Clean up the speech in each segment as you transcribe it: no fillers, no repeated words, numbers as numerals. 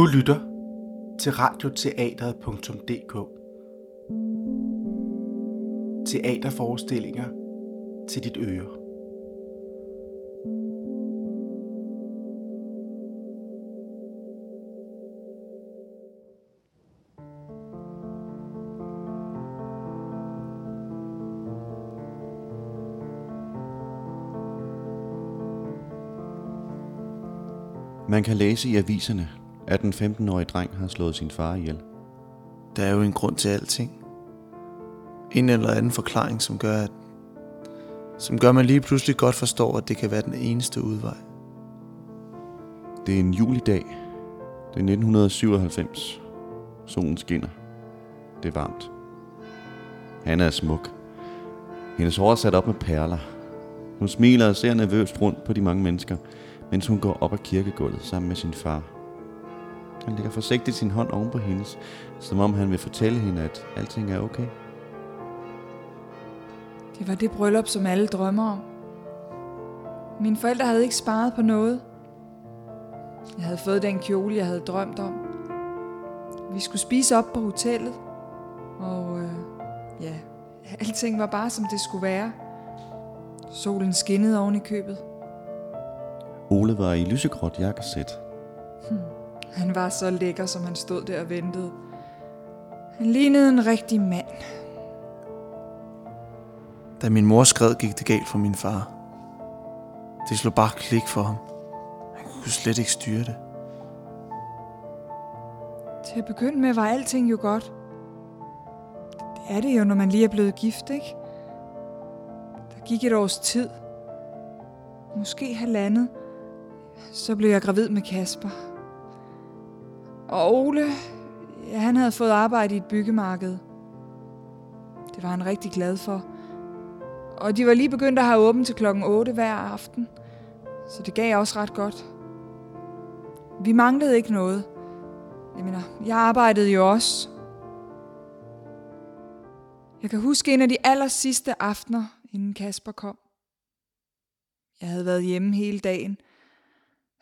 Du lytter til radioteateret.dk. Teaterforestillinger til dit øre. Man kan læse i aviserne, at den 15-årige dreng har slået sin far ihjel. Der er jo en grund til alting. En eller anden forklaring, som gør, at man lige pludselig godt forstår, at det kan være den eneste udvej. Det er en julidag. Det er 1997. Solen skinner. Det er varmt. Han er smuk. Hendes hår er sat op med perler. Hun smiler og ser nervøst rundt på de mange mennesker, mens hun går op ad kirkegulvet sammen med sin far. Han lægger forsigtigt sin hånd oven på hendes, som om han vil fortælle hende, at alting er okay. Det var det bryllup, som alle drømmer om. Mine forældre havde ikke sparet på noget. Jeg havde fået den kjole, jeg havde drømt om. Vi skulle spise op på hotellet, og ja, alting var bare, som det skulle være. Solen skinnede oven i købet. Ole var i lysegråt jakkesæt. Han var så lækker, som han stod der og ventede. Han lignede en rigtig mand. Da min mor skred, gik det galt for min far. Det slog bare klik for ham. Han kunne slet ikke styre det. Til at begynde med var alting jo godt. Det er det jo, når man lige er blevet gift, ikke? Der gik et års tid. Måske halvandet. Så blev jeg gravid med Kasper. Og Ole, ja, han havde fået arbejde i et byggemarked. Det var han rigtig glad for. Og de var lige begyndt at have åbent til klokken 8 hver aften. Så det gav også ret godt. Vi manglede ikke noget. Jeg mener, jeg arbejdede jo også. Jeg kan huske en af de allersidste aftener, inden Kasper kom. Jeg havde været hjemme hele dagen.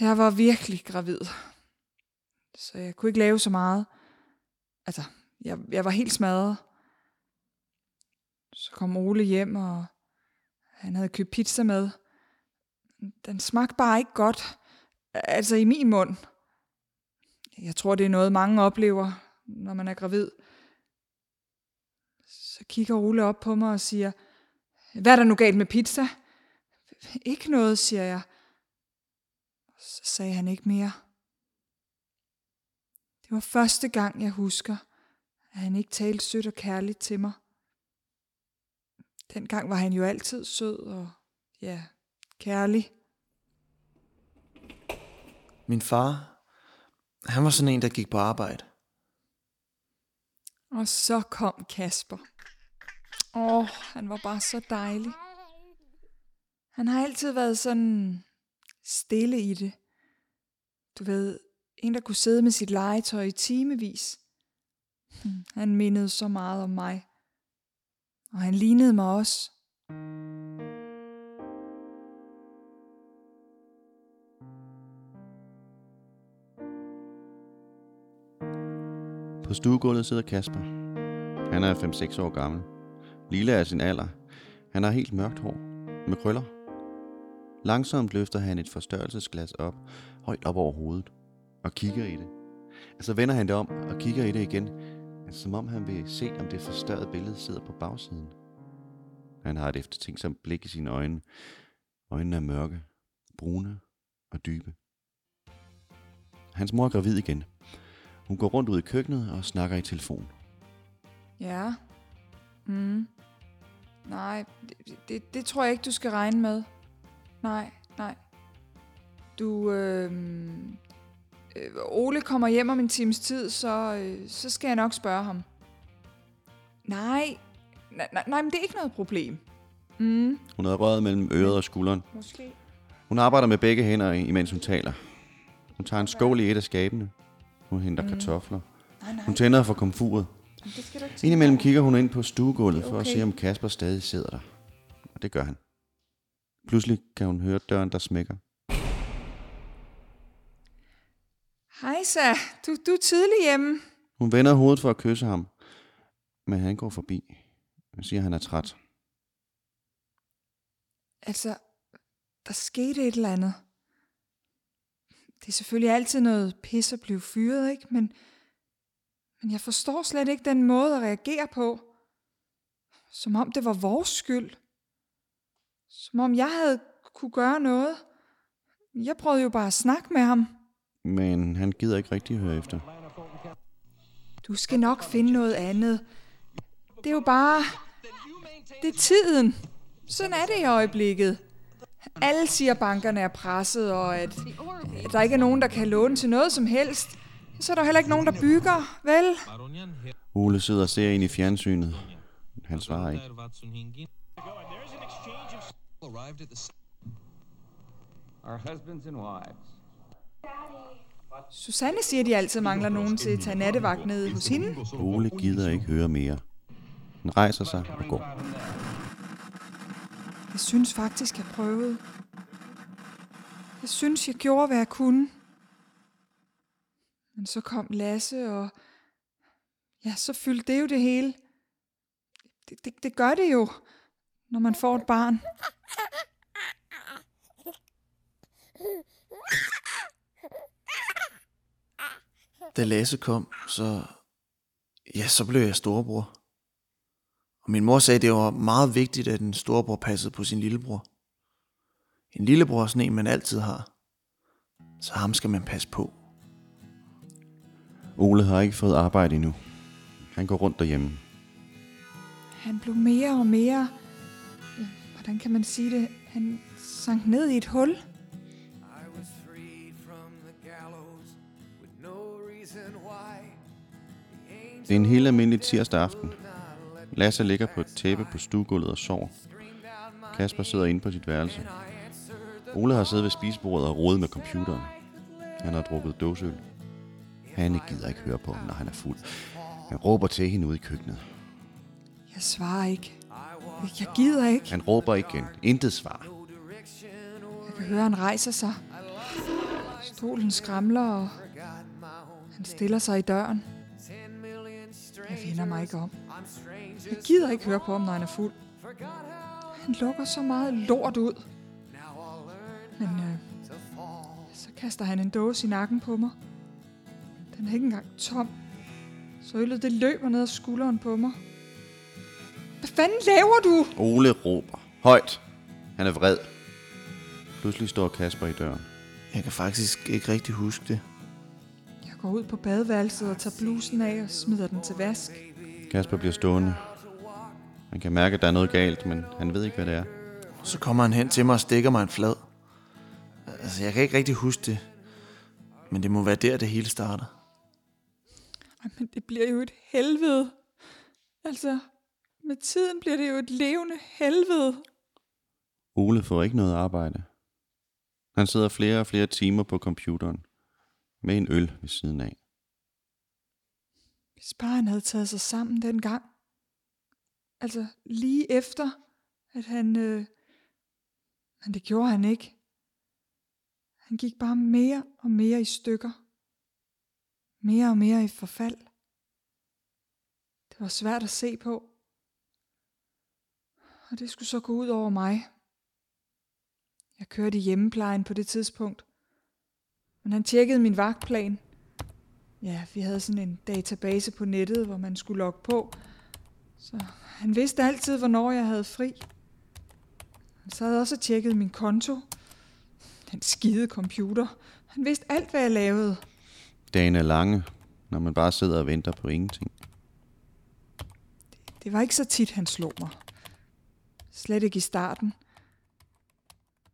Jeg var virkelig gravid. Så jeg kunne ikke lave så meget. Altså, jeg var helt smadret. Så kom Ole hjem, og han havde købt pizza med. Den smagte bare ikke godt. Altså i min mund. Jeg tror, det er noget, mange oplever, når man er gravid. Så kigger Ole op på mig og siger, hvad er der nu galt med pizza? Ikke noget, siger jeg. Så sagde han ikke mere. Det var første gang, jeg husker, at han ikke talte sødt og kærligt til mig. Dengang var han jo altid sød og, ja, kærlig. Min far, han var sådan en, der gik på arbejde. Og så kom Kasper. Han var bare så dejlig. Han har altid været sådan stille i det. Du ved, en der kunne sidde med sit legetøj i timevis. Han mindede så meget om mig. Og han lignede mig også. På stuegulvet sidder Kasper. Han er 5-6 år gammel. Lille er sin alder. Han har helt mørkt hår med krøller. Langsomt løfter han et forstørrelsesglas op, højt op over hovedet, og kigger i det. Så vender han det om og kigger i det igen, som om han vil se, om det forstørrede billede sidder på bagsiden. Han har et eftertænksomt blik i sine øjne. Øjnene er mørke, brune og dybe. Hans mor er gravid igen. Hun går rundt ud i køkkenet og snakker i telefon. Ja. Nej, det tror jeg ikke, du skal regne med. Nej. Ole kommer hjem om en times tid, så skal jeg nok spørge ham. Nej, men det er ikke noget problem. Hun havde røret mellem øret og skulderen. Måske. Hun arbejder med begge hænder, imens hun taler. Hun tager en skål i et af skabene. Hun henter kartofler. Nej. Hun tænder for komfuret. Indimellem kigger hun ind på stuegulvet for at se, om Kasper stadig sidder der. Og det gør han. Pludselig kan hun høre døren, der smækker. Hejsa, du er tidlig hjemme. Hun vender hovedet for at kysse ham, men han går forbi. Han siger, at han er træt. Altså, der skete et eller andet. Det er selvfølgelig altid noget pis at blive fyret, ikke? Men jeg forstår slet ikke den måde at reagere på. Som om det var vores skyld. Som om jeg havde kunne gøre noget. Jeg prøvede jo bare at snakke med ham. Men han gider ikke rigtig høre efter. Du skal nok finde noget andet. Det er jo bare... Det er tiden. Sådan er det i øjeblikket. Alle siger, at bankerne er presset, og at der ikke er nogen, der kan låne til noget som helst. Så er der heller ikke nogen, der bygger, vel? Ole sidder og ser ind i fjernsynet. Han svarer ikke. Susanne siger, at de altid mangler nogen til at tage nattevagt nede hos hende. Ole gider ikke høre mere. Han rejser sig og går. Jeg synes faktisk, jeg prøvede. Jeg synes, jeg gjorde, hvad jeg kunne. Men så kom Lasse, og ja, så fyldte det jo det hele. Det gør det jo, når man får et barn. Da Lasse kom, så blev jeg storebror. Og min mor sagde, at det var meget vigtigt, at en storebror passede på sin lillebror. En lillebror er sådan en, man altid har. Så ham skal man passe på. Ole har ikke fået arbejde endnu. Han går rundt derhjemme. Han blev mere og mere... Hvordan kan man sige det? Han sank ned i et hul. Det er en helt almindelig tirsdag aften. Lasse ligger på et tæppe på stuegulvet og sover. Kasper sidder inde på sit værelse. Ole har siddet ved spisebordet og rodet med computeren. Han har drukket dåseøl. Hanne gider ikke høre på ham, når han er fuld. Han råber til hende ude i køkkenet. Jeg svarer ikke. Jeg gider ikke. Han råber igen. Intet svar. Jeg kan høre, han rejser sig. Stolen skramler, og han stiller sig i døren. Jeg vender mig ikke om. Jeg gider ikke høre på ham, når han er fuld. Han lukker så meget lort ud. Men så kaster han en dåse i nakken på mig. Den er ikke engang tom. Så øllet det løber ned ad skulderen på mig. Hvad fanden laver du? Ole råber højt. Han er vred. Pludselig står Kasper i døren. Jeg kan faktisk ikke rigtig huske det. Jeg går ud på badeværelset og tager blusen af og smider den til vask. Kasper bliver stående. Han kan mærke, at der er noget galt, men han ved ikke, hvad det er. Så kommer han hen til mig og stikker mig en flad. Altså, jeg kan ikke rigtig huske det. Men det må være der, det hele starter. Men det bliver jo et helvede. Altså, med tiden bliver det jo et levende helvede. Ole får ikke noget arbejde. Han sidder flere og flere timer på computeren. Med en øl ved siden af. Hvis bare han havde taget sig sammen dengang. Altså lige efter, at han... Men det gjorde han ikke. Han gik bare mere og mere i stykker. Mere og mere i forfald. Det var svært at se på. Og det skulle så gå ud over mig. Jeg kørte i hjemmeplejen på det tidspunkt. Men han tjekkede min vagtplan. Ja, vi havde sådan en database på nettet, hvor man skulle logge på. Så han vidste altid, hvornår jeg havde fri. Han sad også og tjekkede min konto. Den skide computer. Han vidste alt, hvad jeg lavede. Dagen er lange, når man bare sidder og venter på ingenting. Det var ikke så tit, han slog mig. Slet ikke i starten.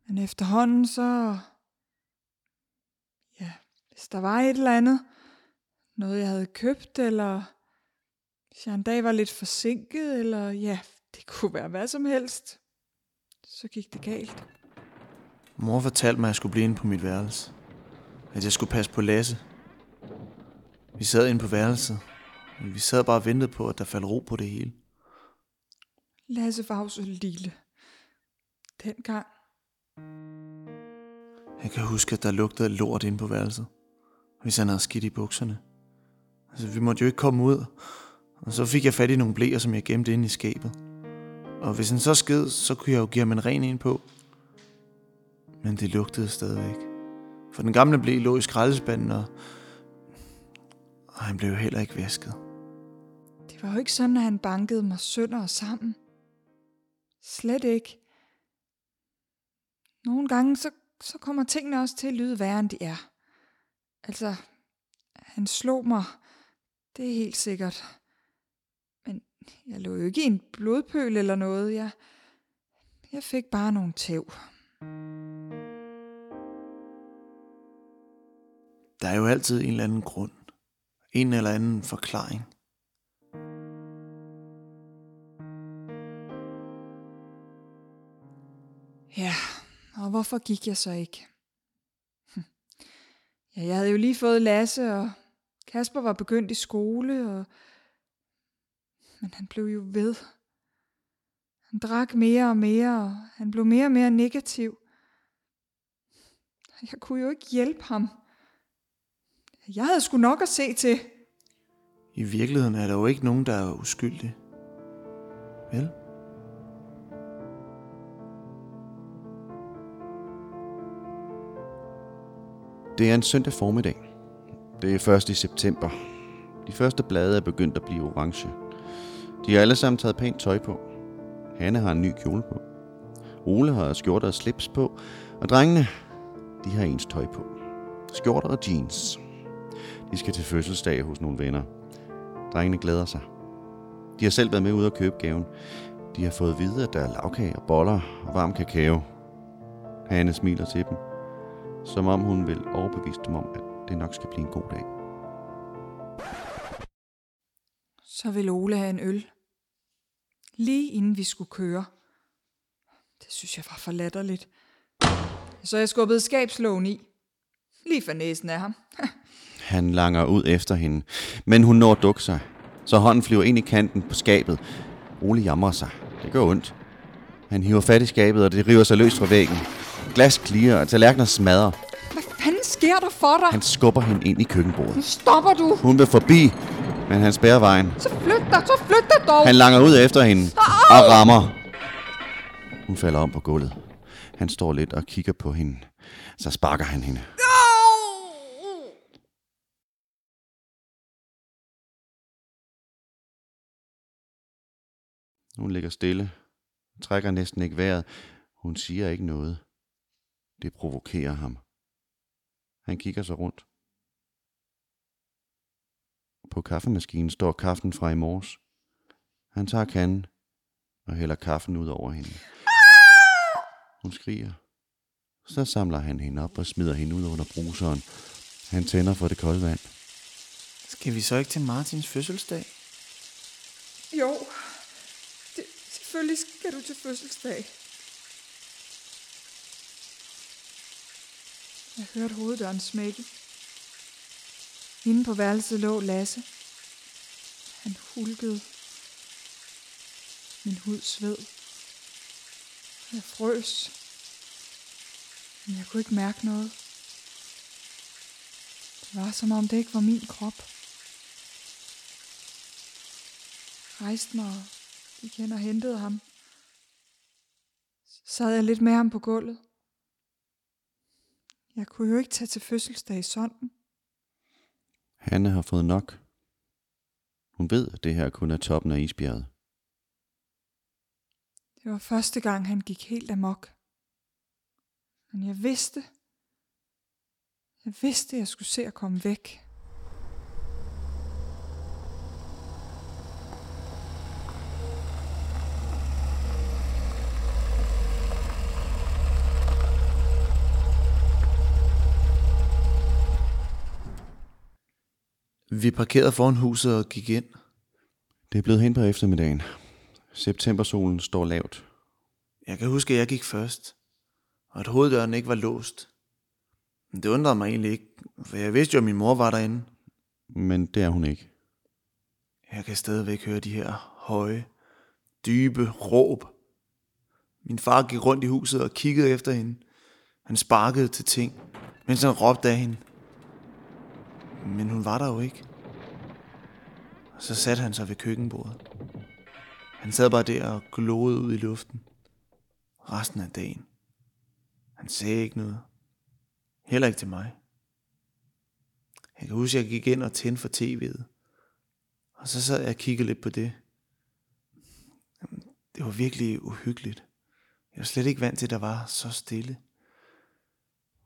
Men efterhånden så... Ja, hvis der var et eller andet, noget jeg havde købt, eller hvis jeg en dag var lidt forsinket, eller ja, det kunne være hvad som helst, så gik det galt. Mor fortalte mig, at jeg skulle blive inde på mit værelse. At jeg skulle passe på Lasse. Vi sad inde på værelset, men vi sad bare og ventede på, at der faldt ro på det hele. Lasse var jo så lille. Dengang. Jeg kan huske, at der lugtede lort inde på værelset. hvis han havde skidt i bukserne. Altså, vi måtte jo ikke komme ud, og så fik jeg fat i nogle bleer, som jeg gemte inde i skabet. Og hvis han så sked, så kunne jeg jo give ham en ren en på. Men det lugtede stadigvæk. For den gamle ble lå i skraldespanden, og han blev heller ikke vasket. Det var jo ikke sådan, at han bankede mig sønder og sammen. Slet ikke. Nogle gange, så kommer tingene også til at lyde værre, end de er. Altså, han slog mig. Det er helt sikkert. Men jeg lå jo ikke i en blodpøl eller noget. Jeg fik bare nogle tæv. Der er jo altid en eller anden grund. En eller anden forklaring. Ja, og hvorfor gik jeg så ikke? Ja, jeg havde jo lige fået Lasse, og Kasper var begyndt i skole, og... men han blev jo ved. Han drak mere og mere, og han blev mere og mere negativ. Jeg kunne jo ikke hjælpe ham. Jeg havde sgu nok at se til. I virkeligheden er der jo ikke nogen, der er uskyldig. Vel? Det er en søndag formiddag. Det er først i september. De første blade er begyndt at blive orange. De har alle sammen taget pænt tøj på. Hanne har en ny kjole på. Ole har skjorter og slips på. Og drengene, de har ens tøj på. Skjorter og jeans. De skal til fødselsdag hos nogle venner. Drengene glæder sig. De har selv været med ude at købe gaven. De har fået at vide, at der er lavkage og boller og varm kakao. Hanne smiler til dem, som om hun vil overbevise dem om, at det nok skal blive en god dag. Så vil Ole have en øl. Lige inden vi skulle køre. Det synes jeg var for latterligt. Så jeg skubbede skabslågen i. Lige for næsen af ham. Han langer ud efter hende, men hun når at dukke sig. Så hånden flyver ind i kanten på skabet. Ole jamrer sig. Det gør ondt. Han hiver fat i skabet, og det river sig løs fra væggen. Glas klirrer, og tallerkener smadrer. Hvad fanden sker der for dig? Han skubber hende ind i køkkenbordet. Nu stopper du! Hun vil forbi, men han spærrer vejen. Så flyt dig dog! Han langer ud efter hende og rammer. Hun falder om på gulvet. Han står lidt og kigger på hende. Så sparker han hende. Hun ligger stille. Hun trækker næsten ikke vejret. Hun siger ikke noget. Det provokerer ham. Han kigger sig rundt. På kaffemaskinen står kaffen fra i morges. Han tager kanden og hælder kaffen ud over hende. Hun skriger. Så samler han hende op og smider hende ud under bruseren. Han tænder for det kolde vand. Skal vi så ikke til Martins fødselsdag? Jo, selvfølgelig skal du til fødselsdag. Jeg hørte hoveddøren smække. Inde på værelset lå Lasse. Han hulkede. Min hud sved. Jeg frøs. Men jeg kunne ikke mærke noget. Det var som om det ikke var min krop. Jeg rejste mig og gik hen og hentede ham. Så sad jeg lidt med ham på gulvet. Jeg kunne jo ikke tage til fødselsdag i sonden. Hanne har fået nok. Hun ved, at det her kun er toppen af isbjerget. Det var første gang, han gik helt amok. Men jeg vidste. Jeg vidste, jeg skulle se at komme væk. Vi parkerede foran huset og gik ind. Det er blevet hen på eftermiddagen. Septembersolen står lavt. Jeg kan huske, at jeg gik først, og at hoveddøren ikke var låst. Men det undrede mig egentlig ikke, for jeg vidste jo, at min mor var derinde. Men det er hun ikke. Jeg kan stadigvæk høre de her høje, dybe råb. Min far gik rundt i huset og kiggede efter hende. Han sparkede til ting, mens han råbte af hende. Men hun var der jo ikke. Og så satte han sig ved køkkenbordet. Han sad bare der og gloede ud i luften. Resten af dagen. Han sagde ikke noget. Heller ikke til mig. Jeg kan huske, at jeg gik ind og tændte for tv'et. Og så sad jeg og kiggede lidt på det. Det var virkelig uhyggeligt. Jeg var slet ikke vant til, at der var så stille.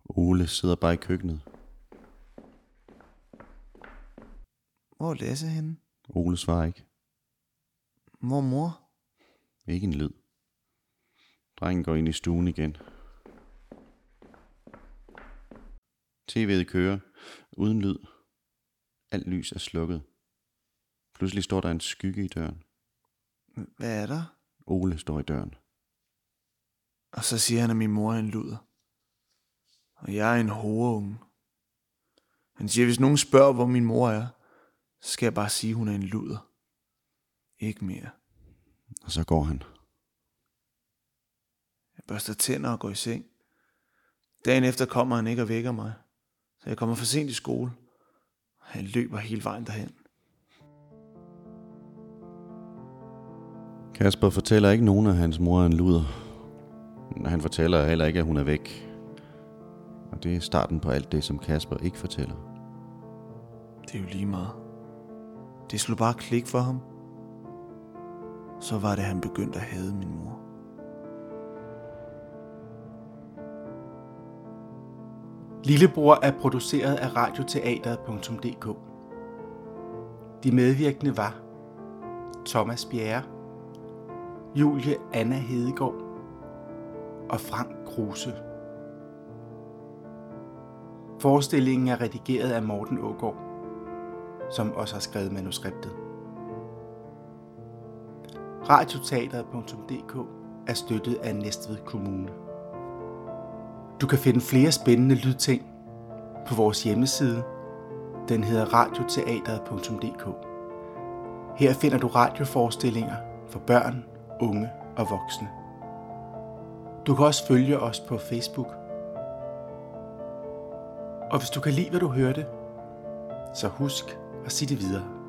Ole sidder bare i køkkenet. Hvor er Lasse henne? Ole svarer ikke. Hvor mor? Ikke en lyd. Drengen går ind i stuen igen. TV'et kører. Uden lyd. Alt lys er slukket. Pludselig står der en skygge i døren. Hvad er der? Ole står i døren. Og så siger han, at min mor er en luder. Og jeg er en horeunge. Han siger, at hvis nogen spørger, hvor min mor er, så skal jeg bare sige, at hun er en luder. Ikke mere. Og så går han. Jeg børster tænder og går i seng. Dagen efter kommer han ikke og vækker mig. Så jeg kommer for sent i skole. Han løber hele vejen derhen. Kasper fortæller ikke nogen, at hans mor er en luder. Han fortæller heller ikke, at hun er væk. Og det er starten på alt det, som Kasper ikke fortæller. Det er jo lige meget. Det slog bare klik for ham. Så var det, han begyndte at hade min mor. Lillebror er produceret af radioteateret.dk. De medvirkende var Thomas Bjerre, Julie Anna Hedegård og Frank Gruse. Forestillingen er redigeret af Morten Aagård, som også har skrevet manuskriptet. Radioteateret.dk er støttet af Næstved Kommune. Du kan finde flere spændende lydting på vores hjemmeside. Den hedder radioteateret.dk. Her finder du radioforestillinger for børn, unge og voksne. Du kan også følge os på Facebook. Og hvis du kan lide, hvad du hørte, så husk at sige det videre.